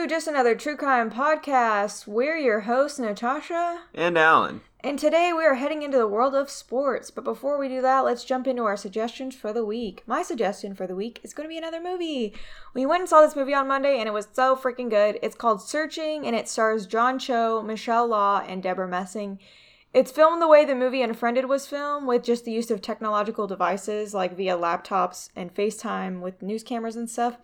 to Just Another True Crime Podcast. We're your hosts, Natasha. And Alan. And today we are heading into the world of sports. But before we do that, let's jump into our suggestions for the week. My suggestion for the week is going to be another movie. We went and saw this movie on Monday, and it was so freaking good. It's called Searching, and it stars John Cho, Michelle Law, and Deborah Messing. It's filmed the way the movie Unfriended was filmed, with just the use of technological devices, like via laptops and FaceTime with news cameras and stuff.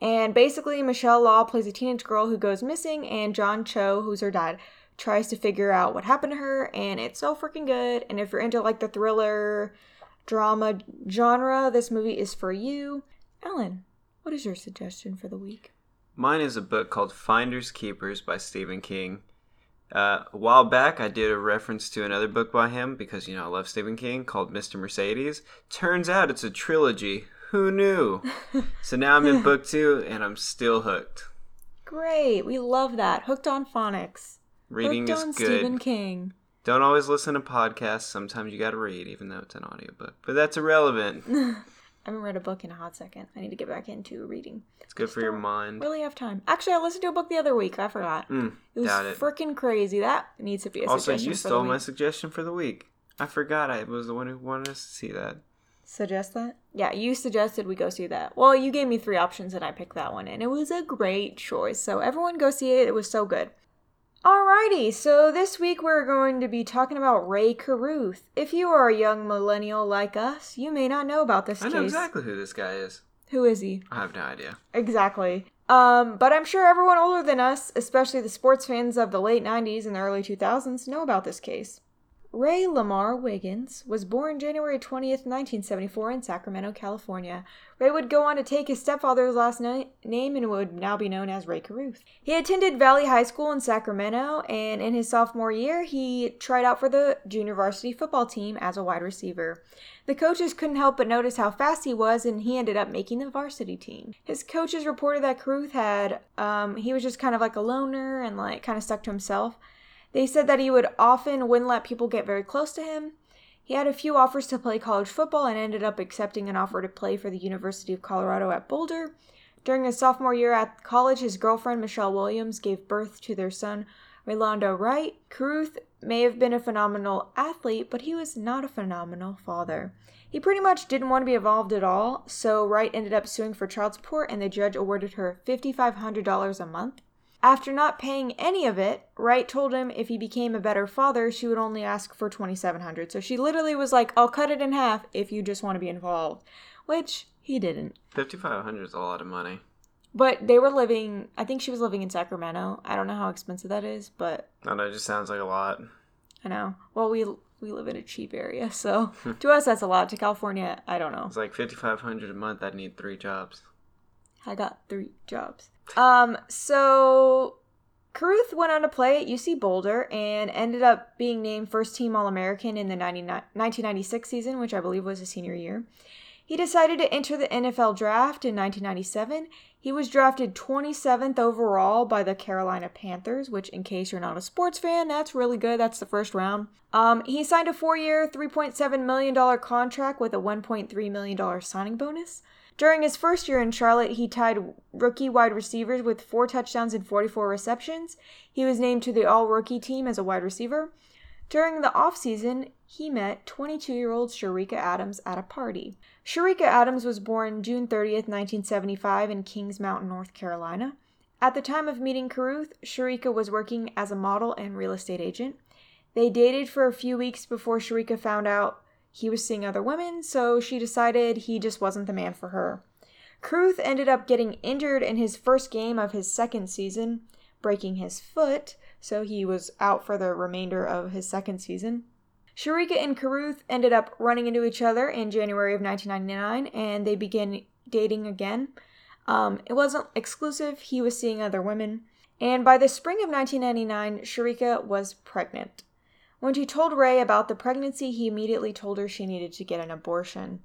And basically, Michelle Law plays a teenage girl who goes missing, and John Cho, who's her dad, tries to figure out what happened to her, and it's so freaking good. And if you're into like the thriller drama genre, this movie is for you. Ellen, what is your suggestion for the week? Mine is a book called Finders Keepers by Stephen King. A while back, I did a reference to another book by him because, you know, I love Stephen King, called Mr. Mercedes. Turns out it's a trilogy. Who knew? So now I'm in book 2, and I'm still hooked. Great. We love that. Hooked on phonics. Reading is good. Stephen King. Don't always listen to podcasts. Sometimes you got to read, even though it's an audiobook. But that's irrelevant. I haven't read a book in a hot second. I need to get back into reading. It's good for your mind. Really have time. Actually, I listened to a book the other week. I forgot. It was freaking crazy. That needs to be a suggestion. Also, you stole my suggestion for the week. I forgot I was the one who wanted us to see that. Suggest that? Yeah, you suggested we go see that. Well, you gave me 3 options and I picked that one, and it was a great choice. So everyone go see it. It was so good. Alrighty, so this week we're going to be talking about Rae Carruth. If you are a young millennial like us, you may not know about this case. I know exactly who this guy is. Who is he? I have no idea. Exactly. But I'm sure everyone older than us, especially the sports fans of the late 90s and the early 2000s, know about this case. Ray Lamar Wiggins was born January 20th, 1974 in Sacramento, California. Ray would go on to take his stepfather's last name and would now be known as Rae Carruth. He attended Valley High School in Sacramento, and in his sophomore year, he tried out for the junior varsity football team as a wide receiver. The coaches couldn't help but notice how fast he was, and he ended up making the varsity team. His coaches reported that Carruth had, he was just kind of like a loner and like kind of stuck to himself. They said that he would often wouldn't let people get very close to him. He had a few offers to play college football and ended up accepting an offer to play for the University of Colorado at Boulder. During his sophomore year at college, his girlfriend, Michelle Williams, gave birth to their son, Rolando Wright. Carruth may have been a phenomenal athlete, but he was not a phenomenal father. He pretty much didn't want to be involved at all, so Wright ended up suing for child support, and the judge awarded her $5,500 a month. After not paying any of it, Wright told him if he became a better father, she would only ask for $2,700. So she literally was like, I'll cut it in half if you just want to be involved, which he didn't. $5,500 is a lot of money. But they were living, I think she was living in Sacramento. I don't know how expensive that is, but... I know, it just sounds like a lot. I know. Well, we live in a cheap area, so to us that's a lot. To California, I don't know. It's like $5,500 a month, I'd need 3 jobs. I got 3 jobs. So Carruth went on to play at UC Boulder and ended up being named first team All-American in the 1996 season, which I believe was his senior year. He decided to enter the NFL draft in 1997. He was drafted 27th overall by the Carolina Panthers, which, in case you're not a sports fan, that's really good. That's the first round. He signed a 4-year, $3.7 million contract with a $1.3 million signing bonus. During his first year in Charlotte, he tied rookie wide receivers with 4 touchdowns and 44 receptions. He was named to the all-rookie team as a wide receiver. During the offseason, he met 22-year-old Cherica Adams at a party. Cherica Adams was born June 30th, 1975 in Kings Mountain, North Carolina. At the time of meeting Carruth, Cherica was working as a model and real estate agent. They dated for a few weeks before Cherica found out he was seeing other women, so she decided he just wasn't the man for her. Carruth ended up getting injured in his first game of his second season, breaking his foot, so he was out for the remainder of his second season. Cherica and Carruth ended up running into each other in January of 1999, and they began dating again. It wasn't exclusive, he was seeing other women. And by the spring of 1999, Cherica was pregnant. When she told Ray about the pregnancy, he immediately told her she needed to get an abortion.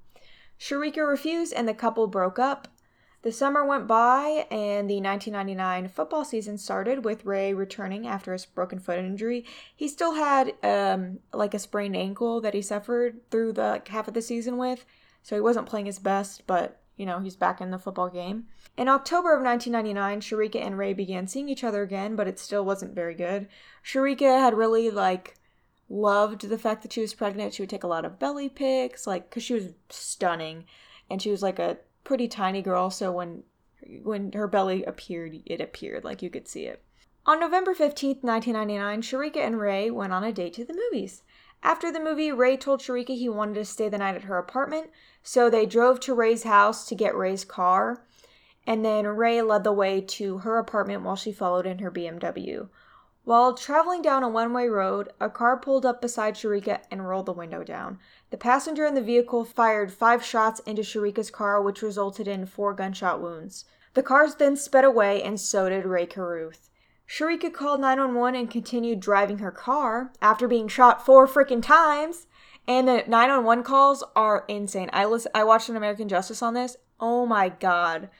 Cherica refused, and the couple broke up. The summer went by, and the 1999 football season started with Ray returning after his broken foot injury. He still had a sprained ankle that he suffered through the half of the season with, so he wasn't playing his best, but you know, he's back in the football game. In October of 1999, Cherica and Rae began seeing each other again, but it still wasn't very good. Cherica had really, loved the fact that she was pregnant. She would take a lot of belly pics, because she was stunning. And she was, a pretty tiny girl, so when her belly appeared, it appeared, you could see it. On November 15th, 1999, Cherica and Rae went on a date to the movies. After the movie, Rae told Cherica he wanted to stay the night at her apartment, so they drove to Ray's house to get Ray's car, and then Rae led the way to her apartment while she followed in her BMW. While traveling down a one-way road, a car pulled up beside Cherica and rolled the window down. The passenger in the vehicle fired 5 shots into Cherica's car, which resulted in 4 gunshot wounds. The cars then sped away, and so did Rae Carruth. Cherica called 911 and continued driving her car after being shot 4 freaking times. And the 911 calls are insane. I watched an American Justice on this. Oh my god.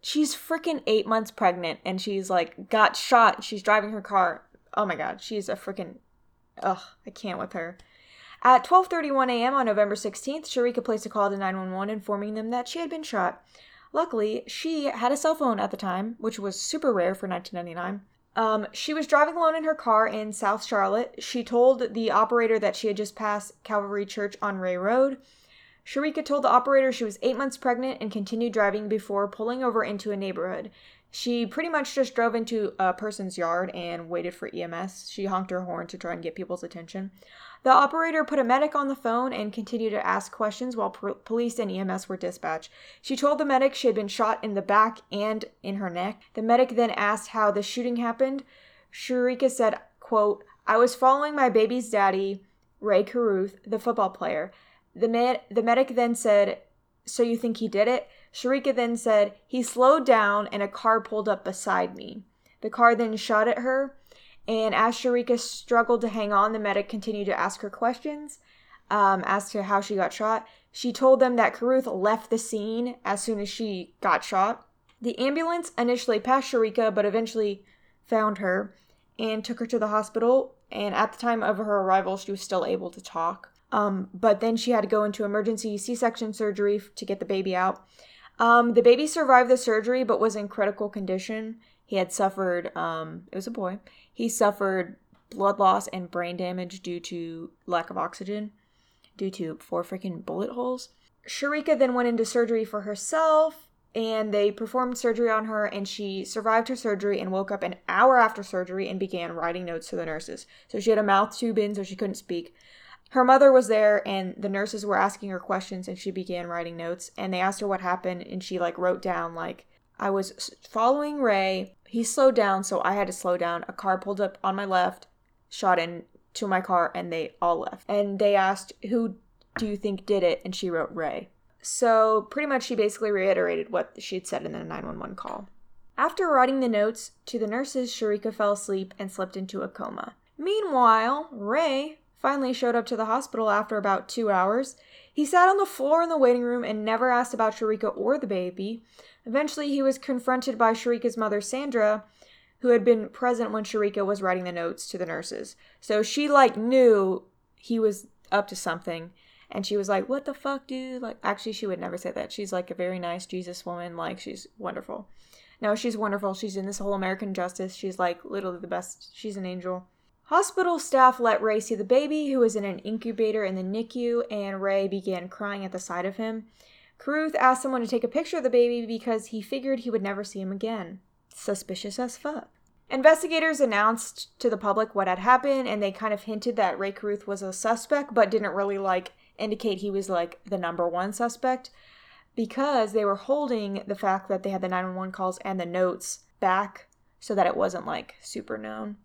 She's freaking 8 months pregnant and she's got shot. She's driving her car. Oh my god. She's a freaking... Ugh. I can't with her. At 12:31 a.m. on November 16th, Cherica placed a call to 911 informing them that she had been shot. Luckily, she had a cell phone at the time, which was super rare for 1999. She was driving alone in her car in South Charlotte. She told the operator that she had just passed Calvary Church on Ray Road. Cherica told the operator she was 8 months pregnant and continued driving before pulling over into a neighborhood. She pretty much just drove into a person's yard and waited for EMS. She honked her horn to try and get people's attention. The operator put a medic on the phone and continued to ask questions while police and EMS were dispatched. She told the medic she had been shot in the back and in her neck. The medic then asked how the shooting happened. Cherica said, quote, "I was following my baby's daddy, Rae Carruth, the football player." The medic then said, "So you think he did it?" Cherica then said, "He slowed down and a car pulled up beside me." The car then shot at her. And as Cherica struggled to hang on, the medic continued to ask her questions as to how she got shot. She told them that Carruth left the scene as soon as she got shot. The ambulance initially passed Cherica, but eventually found her and took her to the hospital. And at the time of her arrival, she was still able to talk. But then she had to go into emergency C-section surgery to get the baby out. The baby survived the surgery, but was in critical condition. He had suffered, it was a boy. He suffered blood loss and brain damage due to lack of oxygen, due to 4 freaking bullet holes. Cherica then went into surgery for herself, and they performed surgery on her, and she survived her surgery and woke up an hour after surgery and began writing notes to the nurses. So she had a mouth tube in, so she couldn't speak. Her mother was there, and the nurses were asking her questions, and she began writing notes, and they asked her what happened, and she, wrote down, "I was following Rae. He slowed down, so I had to slow down. A car pulled up on my left, shot into my car, and they all left." And they asked, "Who do you think did it?" And she wrote Rae. So pretty much she basically reiterated what she had said in the 911 call. After writing the notes to the nurses, Cherica fell asleep and slipped into a coma. Meanwhile, Rae finally showed up to the hospital after about 2 hours. He sat on the floor in the waiting room and never asked about Cherica or the baby. Eventually, he was confronted by Cherica's mother, Sandra, who had been present when Cherica was writing the notes to the nurses. So she, knew he was up to something. And she was like, "What the fuck, dude?" Actually, she would never say that. She's, a very nice Jesus woman. She's wonderful. No, she's wonderful. She's in this whole American Justice. She's, literally the best. She's an angel. Hospital staff let Rae see the baby, who was in an incubator in the NICU, and Rae began crying at the sight of him. Carruth asked someone to take a picture of the baby because he figured he would never see him again. Suspicious as fuck. Investigators announced to the public what had happened, and they kind of hinted that Rae Carruth was a suspect, but didn't really, indicate he was, the #1 suspect, because they were holding the fact that they had the 911 calls and the notes back so that it wasn't, super known.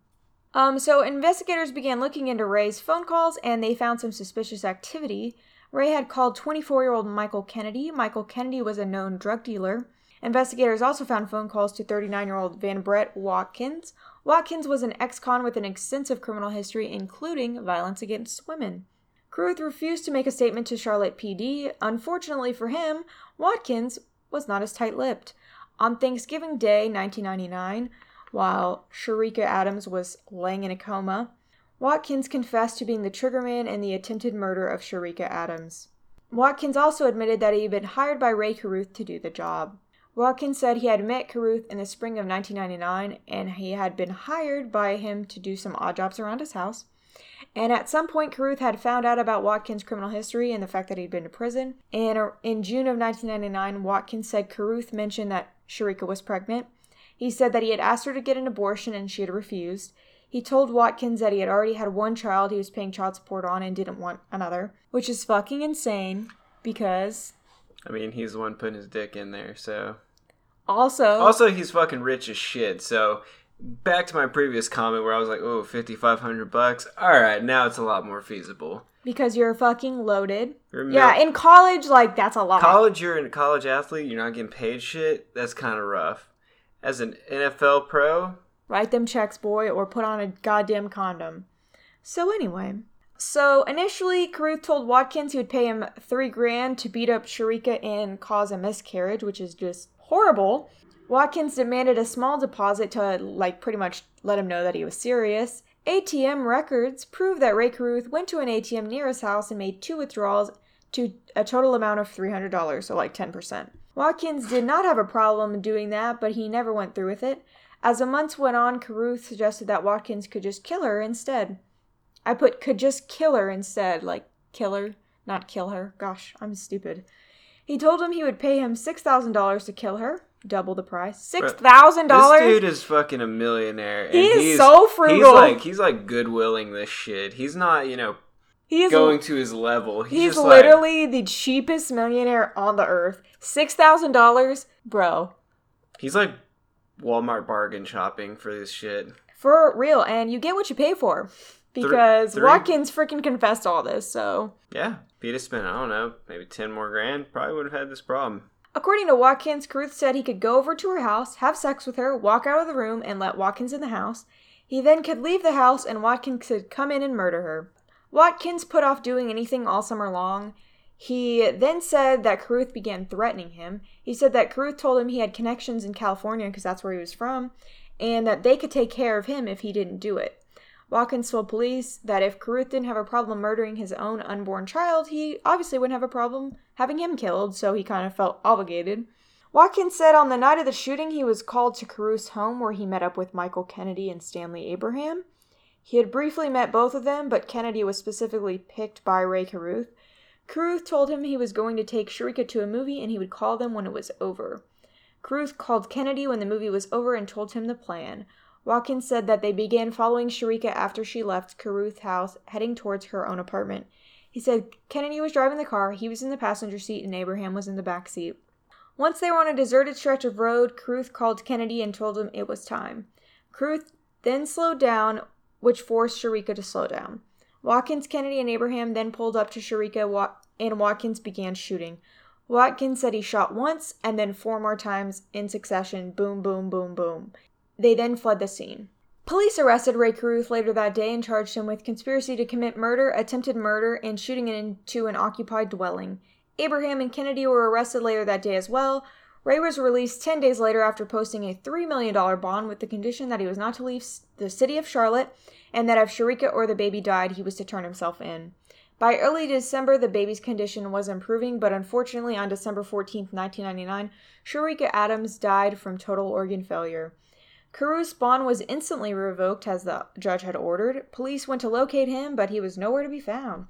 So investigators began looking into Ray's phone calls, and they found some suspicious activity. Rae had called 24-year-old Michael Kennedy. Michael Kennedy was a known drug dealer. Investigators also found phone calls to 39-year-old Van Brett Watkins. Watkins was an ex-con with an extensive criminal history, including violence against women. Carruth refused to make a statement to Charlotte PD. Unfortunately for him, Watkins was not as tight-lipped. On Thanksgiving Day, 1999... while Cherica Adams was laying in a coma, Watkins confessed to being the triggerman in the attempted murder of Cherica Adams. Watkins also admitted that he had been hired by Rae Carruth to do the job. Watkins said he had met Carruth in the spring of 1999, and he had been hired by him to do some odd jobs around his house. And at some point, Carruth had found out about Watkins' criminal history and the fact that he'd been to prison. And in June of 1999, Watkins said Carruth mentioned that Cherica was pregnant. He said that he had asked her to get an abortion and she had refused. He told Watkins that he had already had one child he was paying child support on and didn't want another, which is fucking insane because... I mean, he's the one putting his dick in there, so... Also, he's fucking rich as shit, so... Back to my previous comment where I was like, oh, $5,500. All right, now it's a lot more feasible. Because you're fucking loaded. Yeah, in college, like, that's a lot. College, you're a college athlete. You're not getting paid shit. That's kind of rough. As an NFL pro... Write them checks, boy, or put on a goddamn condom. So anyway... So initially, Carruth told Watkins he would pay him $3,000 to beat up Cherica and cause a miscarriage, which is just horrible. Watkins demanded a small deposit to, like, pretty much let him know that he was serious. ATM records prove that Rae Carruth went to an ATM near his house and made 2 withdrawals to a total amount of $300, so like 10%. Watkins did not have a problem doing that, but he never went through with it. As the months went on, Carruth suggested that Watkins could just kill her instead. I put could just kill her instead, like killer, not kill her. Gosh, I'm stupid. He told him he would pay him $6,000 to kill her, double the price. $6,000. This dude is fucking a millionaire. He's so frugal. He's like goodwilling this shit. He's not, you know, going to his level. He's just literally like, the cheapest millionaire on the earth. $6,000, bro. He's like Walmart bargain shopping for this shit. For real, and you get what you pay for. Because Watkins freaking confessed all this, so... Yeah, if he'd have spent, I don't know, maybe $10,000 more, probably would have had this problem. According to Watkins, Carruth said he could go over to her house, have sex with her, walk out of the room, and let Watkins in the house. He then could leave the house, and Watkins could come in and murder her. Watkins put off doing anything all summer long. He then said that Carruth began threatening him. He said that Carruth told him he had connections in California, because that's where he was from, and that they could take care of him if he didn't do it. Watkins told police that if Carruth didn't have a problem murdering his own unborn child, he obviously wouldn't have a problem having him killed, so he kind of felt obligated. Watkins said on the night of the shooting, he was called to Carruth's home where he met up with Michael Kennedy and Stanley Abraham. He had briefly met both of them, but Kennedy was specifically picked by Rae Carruth. Carruth told him he was going to take Cherica to a movie and he would call them when it was over. Carruth called Kennedy when the movie was over and told him the plan. Watkins said that they began following Cherica after she left Carruth's house, heading towards her own apartment. He said Kennedy was driving the car, he was in the passenger seat, and Abraham was in the back seat. Once they were on a deserted stretch of road, Carruth called Kennedy and told him it was time. Carruth then slowed down, which forced Cherica to slow down. Watkins, Kennedy, and Abraham then pulled up to Cherica, and Watkins began shooting. Watkins said he shot once, and then 4 more times in succession, boom, boom, boom, boom. They then fled the scene. Police arrested Rae Carruth later that day and charged him with conspiracy to commit murder, attempted murder, and shooting into an occupied dwelling. Abraham and Kennedy were arrested later that day as well. Rae was released 10 days later after posting a $3 million bond with the condition that he was not to leave the city of Charlotte and that if Cherica or the baby died, he was to turn himself in. By early December, the baby's condition was improving, but unfortunately on December 14, 1999, Cherica Adams died from total organ failure. Carruth's bond was instantly revoked as the judge had ordered. Police went to locate him, but he was nowhere to be found.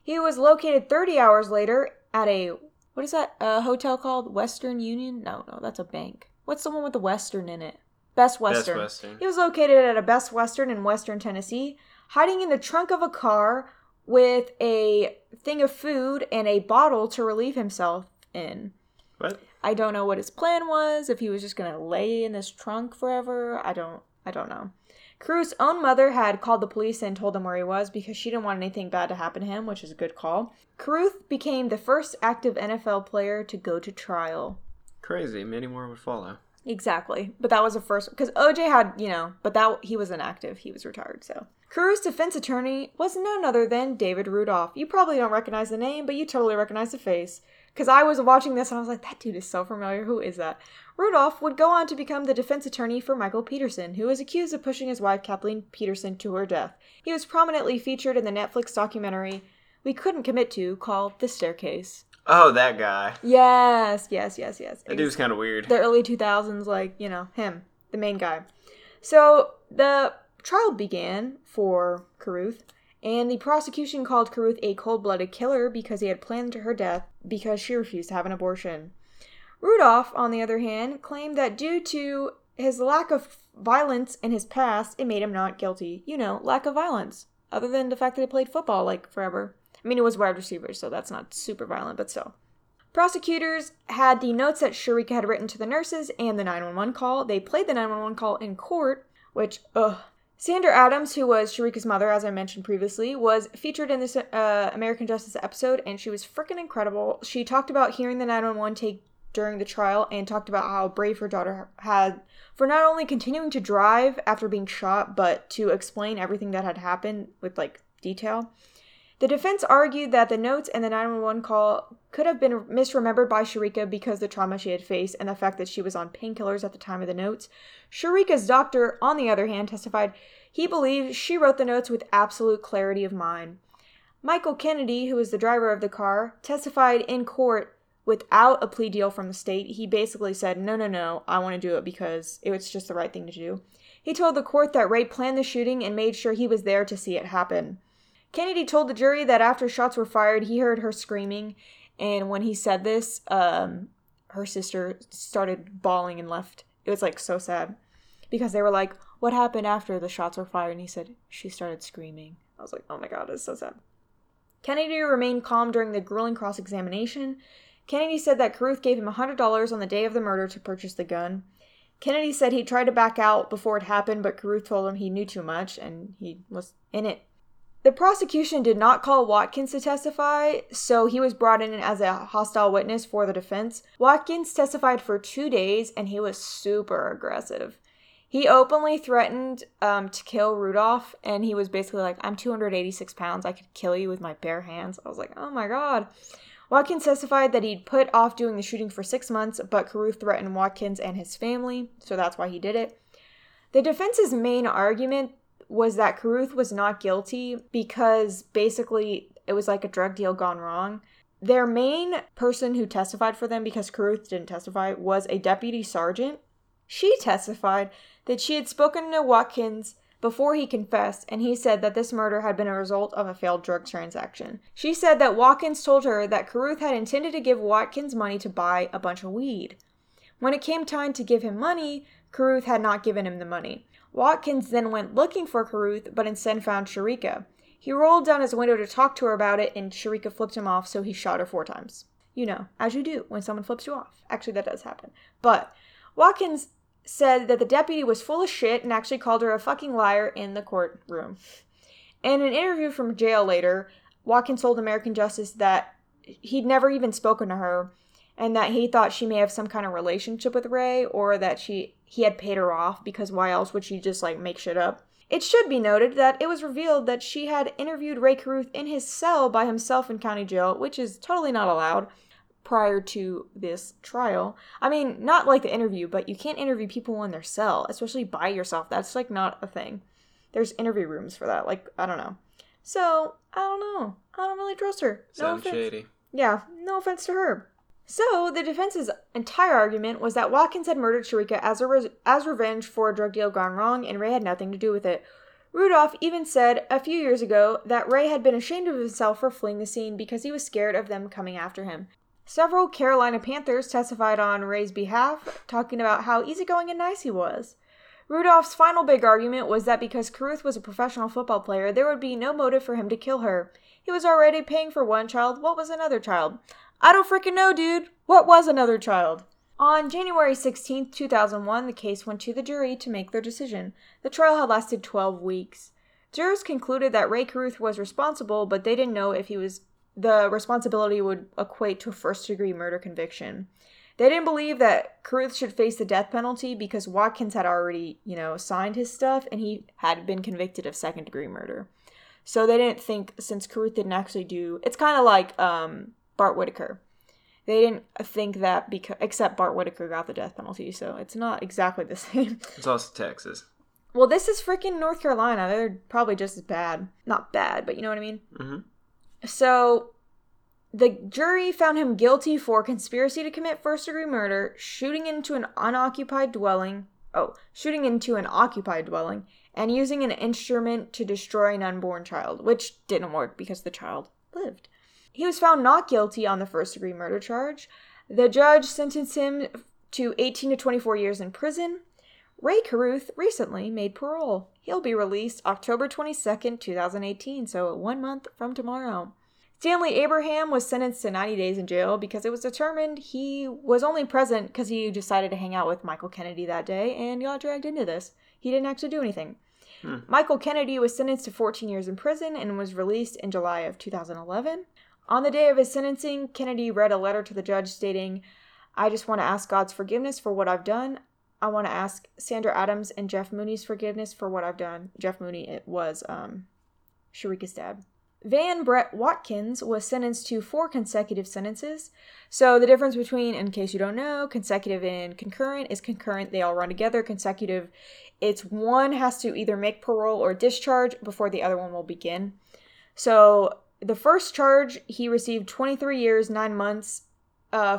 He was located 30 hours later at a, what is that, a hotel called? Western Union? No, that's a bank. What's the one with the Western in it? Best Western. Best Western. He was located at a Best Western in Western Tennessee, hiding in the trunk of a car with a thing of food and a bottle to relieve himself in. What? I don't know what his plan was, if he was just going to lay in this trunk forever. I don't know. Carruth's own mother had called the police and told them where he was because she didn't want anything bad to happen to him, which is a good call. Carruth became the first active NFL player to go to trial. Crazy. Many more would follow. Exactly. But that was the first, because OJ had, you know, but that he wasn't active. He was retired, so. Carruth's defense attorney was none other than David Rudolph. You probably don't recognize the name, but you totally recognize the face. Because I was watching this and I was like, that dude is so familiar. Who is that? Rudolph would go on to become the defense attorney for Michael Peterson, who was accused of pushing his wife, Kathleen Peterson, to her death. He was prominently featured in the Netflix documentary we couldn't commit to called The Staircase. Oh, that guy. Yes. That dude's kind of weird. The early 2000s, like, you know, him, the main guy. So the trial began for Carruth, and the prosecution called Carruth a cold-blooded killer because he had planned her death because she refused to have an abortion. Rudolph, on the other hand, claimed that due to his lack of violence in his past, it made him not guilty. You know, lack of violence. Other than the fact that he played football, like, forever. I mean, it was wide receiver, so that's not super violent, but still. Prosecutors had the notes that Cherica had written to the nurses and the 911 call. They played the 911 call in court, which, ugh. Sandra Adams, who was Cherica's mother, as I mentioned previously, was featured in this American Justice episode, and she was freaking incredible. She talked about hearing the 911 take during the trial and talked about how brave her daughter had for not only continuing to drive after being shot, but to explain everything that had happened with, like, detail. The defense argued that the notes and the 911 call could have been misremembered by Cherica because of the trauma she had faced and the fact that she was on painkillers at the time of the notes. Cherica's doctor, on the other hand, testified he believed she wrote the notes with absolute clarity of mind. Michael Kennedy, who was the driver of the car, testified in court without a plea deal from the state. He basically said, no, I want to do it because it was just the right thing to do. He told the court that Ray planned the shooting and made sure he was there to see it happen. Kennedy told the jury that after shots were fired, he heard her screaming, and when he said this, her sister started bawling and left. It was, like, so sad, because they were like, what happened after the shots were fired? And he said, she started screaming. I was like, oh my god, that's so sad. Kennedy remained calm during the grueling cross-examination. Kennedy said that Carruth gave him $100 on the day of the murder to purchase the gun. Kennedy said he tried to back out before it happened, but Carruth told him he knew too much, and he was in it. The prosecution did not call Watkins to testify, so he was brought in as a hostile witness for the defense. Watkins testified for 2 days, and he was super aggressive. He openly threatened to kill Rudolph, and he was basically like, I'm 286 pounds, I could kill you with my bare hands. I was like, oh my god. Watkins testified that he'd put off doing the shooting for 6 months, but Carruth threatened Watkins and his family, so that's why he did it. The defense's main argument was that Carruth was not guilty because basically it was like a drug deal gone wrong. Their main person who testified for them, because Carruth didn't testify, was a deputy sergeant. She testified that she had spoken to Watkins before he confessed, and he said that this murder had been a result of a failed drug transaction. She said that Watkins told her that Carruth had intended to give Watkins money to buy a bunch of weed. When it came time to give him money, Carruth had not given him the money. Watkins then went looking for Carruth, but instead found Cherica. He rolled down his window to talk to her about it, and Cherica flipped him off, so he shot her 4 times. You know, as you do when someone flips you off. Actually, that does happen. But Watkins said that the deputy was full of shit and actually called her a fucking liar in the courtroom. In an interview from jail later, Watkins told American Justice that he'd never even spoken to her, and that he thought she may have some kind of relationship with Ray, or that he had paid her off, because why else would she just, like, make shit up? It should be noted that it was revealed that she had interviewed Rae Carruth in his cell by himself in county jail, which is totally not allowed prior to this trial. I mean, not like the interview, but you can't interview people in their cell, especially by yourself. That's, like, not a thing. There's interview rooms for that. Like, I don't know. So, I don't know. I don't really trust her. Sounds shady. Yeah, no offense to her. So, the defense's entire argument was that Watkins had murdered Cherica as revenge for a drug deal gone wrong, and Ray had nothing to do with it. Rudolph even said a few years ago that Ray had been ashamed of himself for fleeing the scene because he was scared of them coming after him. Several Carolina Panthers testified on Ray's behalf, talking about how easygoing and nice he was. Rudolph's final big argument was that because Carruth was a professional football player, there would be no motive for him to kill her. He was already paying for one child, what was another child? I don't freaking know, dude. What was another child? On January 16, 2001, the case went to the jury to make their decision. The trial had lasted 12 weeks. Jurors concluded that Rae Carruth was responsible, but they didn't know if the responsibility would equate to a first-degree murder conviction. They didn't believe that Carruth should face the death penalty because Watkins had already, signed his stuff, and he had been convicted of second-degree murder. So they didn't think, since Carruth didn't actually do... It's kind of like, Bart Whitaker. They didn't think that except Bart Whitaker got the death penalty, so it's not exactly the same. It's also Texas. Well, this is freaking North Carolina. They're probably just as bad. Not bad, but you know what I mean? Mm-hmm. So the jury found him guilty for conspiracy to commit first-degree murder, shooting into an occupied dwelling, and using an instrument to destroy an unborn child, which didn't work because the child lived. He was found not guilty on the first-degree murder charge. The judge sentenced him to 18 to 24 years in prison. Rae Carruth recently made parole. He'll be released October 22nd, 2018, so 1 month from tomorrow. Stanley Abraham was sentenced to 90 days in jail because it was determined he was only present because he decided to hang out with Michael Kennedy that day and got dragged into this. He didn't actually do anything. Michael Kennedy was sentenced to 14 years in prison and was released in July of 2011. On the day of his sentencing, Kennedy read a letter to the judge stating, "I just want to ask God's forgiveness for what I've done. I want to ask Sandra Adams and Jeff Mooney's forgiveness for what I've done." Jeff Mooney, it was Cherica's dad. Van Brett Watkins was sentenced to 4 consecutive sentences. So the difference between, in case you don't know, consecutive and concurrent is concurrent, they all run together. Consecutive, it's one has to either make parole or discharge before the other one will begin. So the first charge, he received 23 years, 9 months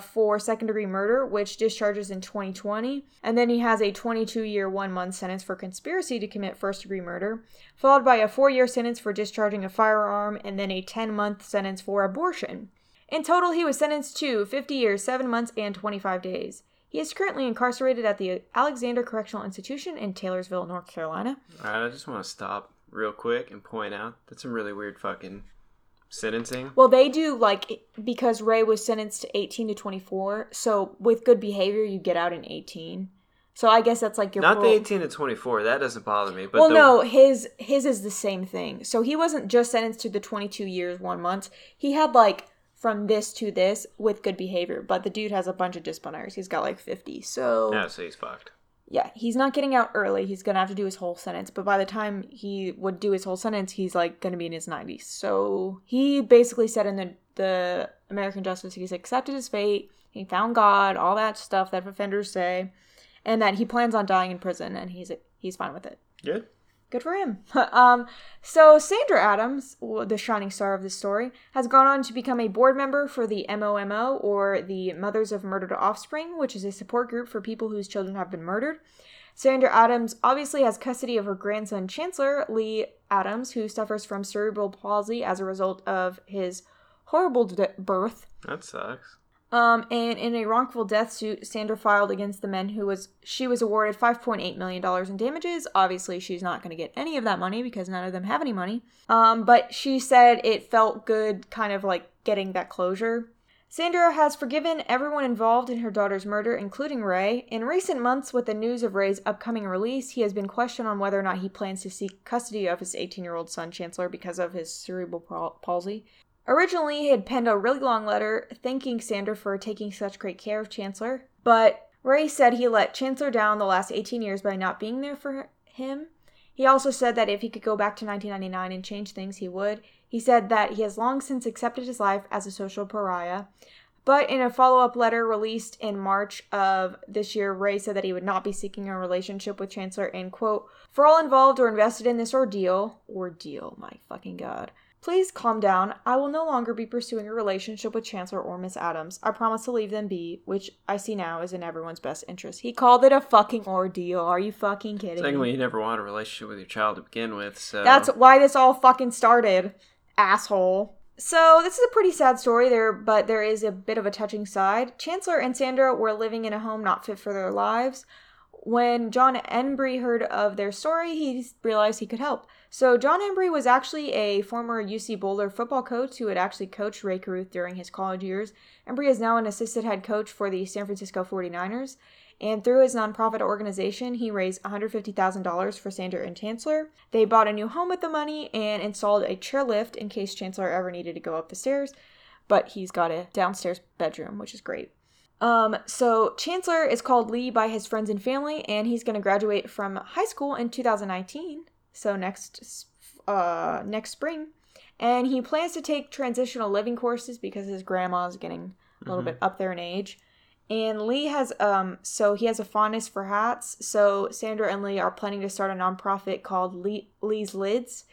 for second-degree murder, which discharges in 2020. And then he has a 22-year, 1-month sentence for conspiracy to commit first-degree murder, followed by a 4-year sentence for discharging a firearm, and then a 10-month sentence for abortion. In total, he was sentenced to 50 years, 7 months, and 25 days. He is currently incarcerated at the Alexander Correctional Institution in Taylorsville, North Carolina. All right, I just want to stop real quick and point out that's some really weird fucking sentencing. Well, they do, like, because Rae was sentenced to 18 to 24, so with good behavior, you get out in 18. So I guess that's like your not parole. The 18 to 24, that doesn't bother me. But well, no, his is the same thing. So he wasn't just sentenced to the 22 years, 1 month. He had, like, from this to this with good behavior, but the dude has a bunch of disciplinaries. He's got, like, 50, so... Yeah, so he's fucked. Yeah, he's not getting out early. He's going to have to do his whole sentence. But by the time he would do his whole sentence, he's, like, going to be in his 90s. So he basically said in the American Justice, he's accepted his fate. He found God, all that stuff that offenders say. And that he plans on dying in prison, and he's fine with it. Good. Good for him. So Sandra Adams, the shining star of this story, has gone on to become a board member for the MOMO, or the Mothers of Murdered Offspring, which is a support group for people whose children have been murdered. Sandra Adams obviously has custody of her grandson, Chancellor Lee Adams, who suffers from cerebral palsy as a result of his horrible birth. That sucks. And in a wrongful death suit, Sandra filed against the men she was awarded $5.8 million in damages. Obviously, she's not going to get any of that money because none of them have any money. But she said it felt good, kind of like getting that closure. Sandra has forgiven everyone involved in her daughter's murder, including Rae. In recent months, with the news of Ray's upcoming release, he has been questioned on whether or not he plans to seek custody of his 18-year-old son, Chancellor, because of his cerebral palsy. Originally, he had penned a really long letter thanking Sandra for taking such great care of Chancellor, but Rae said he let Chancellor down the last 18 years by not being there for him. He also said that if he could go back to 1999 and change things, he would. He said that he has long since accepted his life as a social pariah, but in a follow-up letter released in March of this year, Rae said that he would not be seeking a relationship with Chancellor and, quote, "For all involved or invested in this ordeal, my fucking God, please calm down. I will no longer be pursuing a relationship with Chancellor or Miss Adams. I promise to leave them be, which I see now is in everyone's best interest." He called it a fucking ordeal. Are you fucking kidding me? Secondly, you never want a relationship with your child to begin with, so... That's why this all fucking started, asshole. So, this is a pretty sad story there, but there is a bit of a touching side. Chancellor and Sandra were living in a home not fit for their lives. When John Embry heard of their story, he realized he could help. So John Embry was actually a former UC Boulder football coach who had actually coached Rae Carruth during his college years. Embry is now an assistant head coach for the San Francisco 49ers. And through his nonprofit organization, he raised $150,000 for Sandra and Chancellor. They bought a new home with the money and installed a chairlift in case Chancellor ever needed to go up the stairs. But he's got a downstairs bedroom, which is great. So Chancellor is called Lee by his friends and family, and he's going to graduate from high school in 2019. So next spring. And he plans to take transitional living courses because his grandma's getting a little bit up there in age. And Lee has, so he has a fondness for hats. So Sandra and Lee are planning to start a nonprofit called Lee's Lids.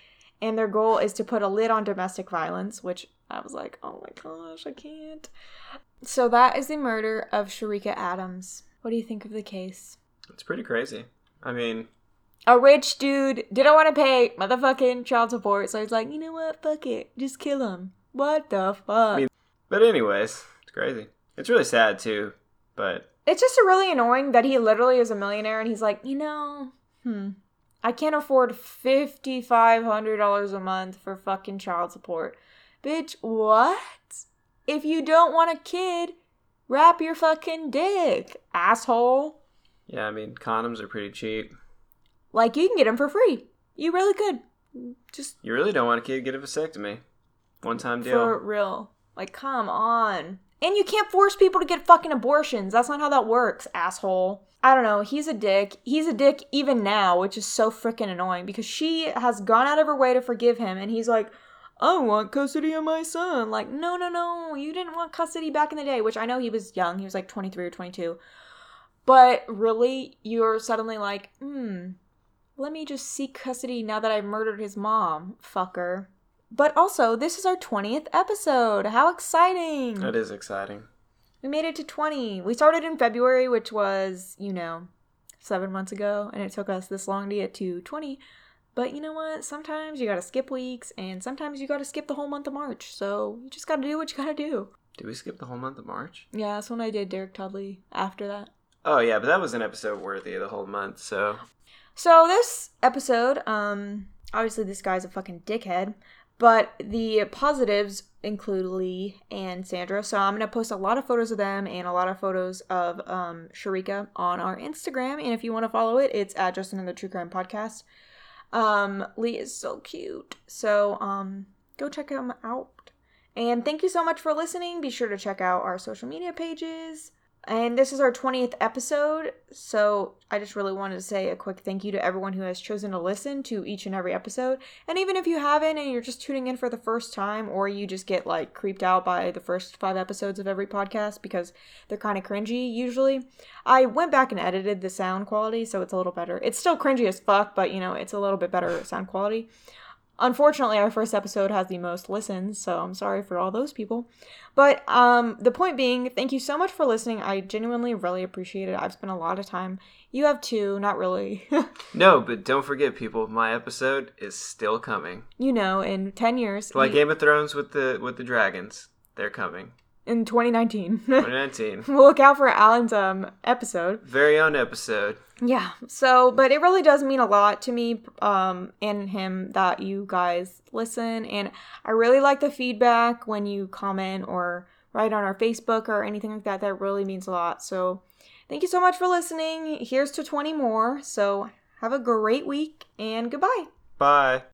and their goal is to put a lid on domestic violence, which I was like, oh my gosh, I can't. So that is the murder of Cherica Adams. What do you think of the case? It's pretty crazy. I mean, a rich dude didn't want to pay motherfucking child support, so he's like, you know what, fuck it, just kill him. What the fuck? I mean, but anyways, it's crazy. It's really sad too, but it's just really annoying that he literally is a millionaire and he's like, you know, I can't afford $5,500 a month for fucking child support. Bitch, what? If you don't want a kid, wrap your fucking dick, asshole. Yeah, I mean, condoms are pretty cheap. Like, you can get them for free. You really could. Just you really don't want a kid, get a vasectomy. One-time deal. For real. Like, come on. And you can't force people to get fucking abortions. That's not how that works, asshole. I don't know. He's a dick. He's a dick even now, which is so freaking annoying because she has gone out of her way to forgive him. And he's like, I want custody of my son. Like, no. You didn't want custody back in the day, which I know he was young. He was like 23 or 22. But really, you're suddenly like, let me just seek custody now that I murdered his mom, fucker. But also, this is our 20th episode. How exciting. That is exciting. We made it to 20. We started in February, which was, 7 months ago, and it took us this long to get to 20. But you know what? Sometimes you gotta skip weeks, and sometimes you gotta skip the whole month of March. So you just gotta do what you gotta do. Did we skip the whole month of March? Yeah, that's when I did Derek Toddley after that. Oh, yeah, but that was an episode worthy of the whole month, so. So this episode, obviously this guy's a fucking dickhead. But the positives include Lee and Sandra. So I'm going to post a lot of photos of them and a lot of photos of Cherica on our Instagram. And if you want to follow it, it's at Just Another True Crime Podcast. Lee is so cute. So go check him out. And thank you so much for listening. Be sure to check out our social media pages. And this is our 20th episode, so I just really wanted to say a quick thank you to everyone who has chosen to listen to each and every episode. And even if you haven't and you're just tuning in for the first time, or you just get, creeped out by the first 5 episodes of every podcast because they're kind of cringy, usually. I went back and edited the sound quality, so it's a little better. It's still cringy as fuck, but, it's a little bit better sound quality. Unfortunately, our first episode has the most listens, so I'm sorry for all those people. But the point being, thank you so much for listening. I genuinely really appreciate it. I've spent a lot of time. You have too, not really. No, but don't forget, people, my episode is still coming. In 10 years. Like Game of Thrones with the dragons. They're coming. In 2019. 2019. We'll look out for Alan's episode. Very own episode. Yeah. So, but it really does mean a lot to me and him that you guys listen. And I really like the feedback when you comment or write on our Facebook or anything like that. That really means a lot. So thank you so much for listening. Here's to 20 more. So have a great week and goodbye. Bye.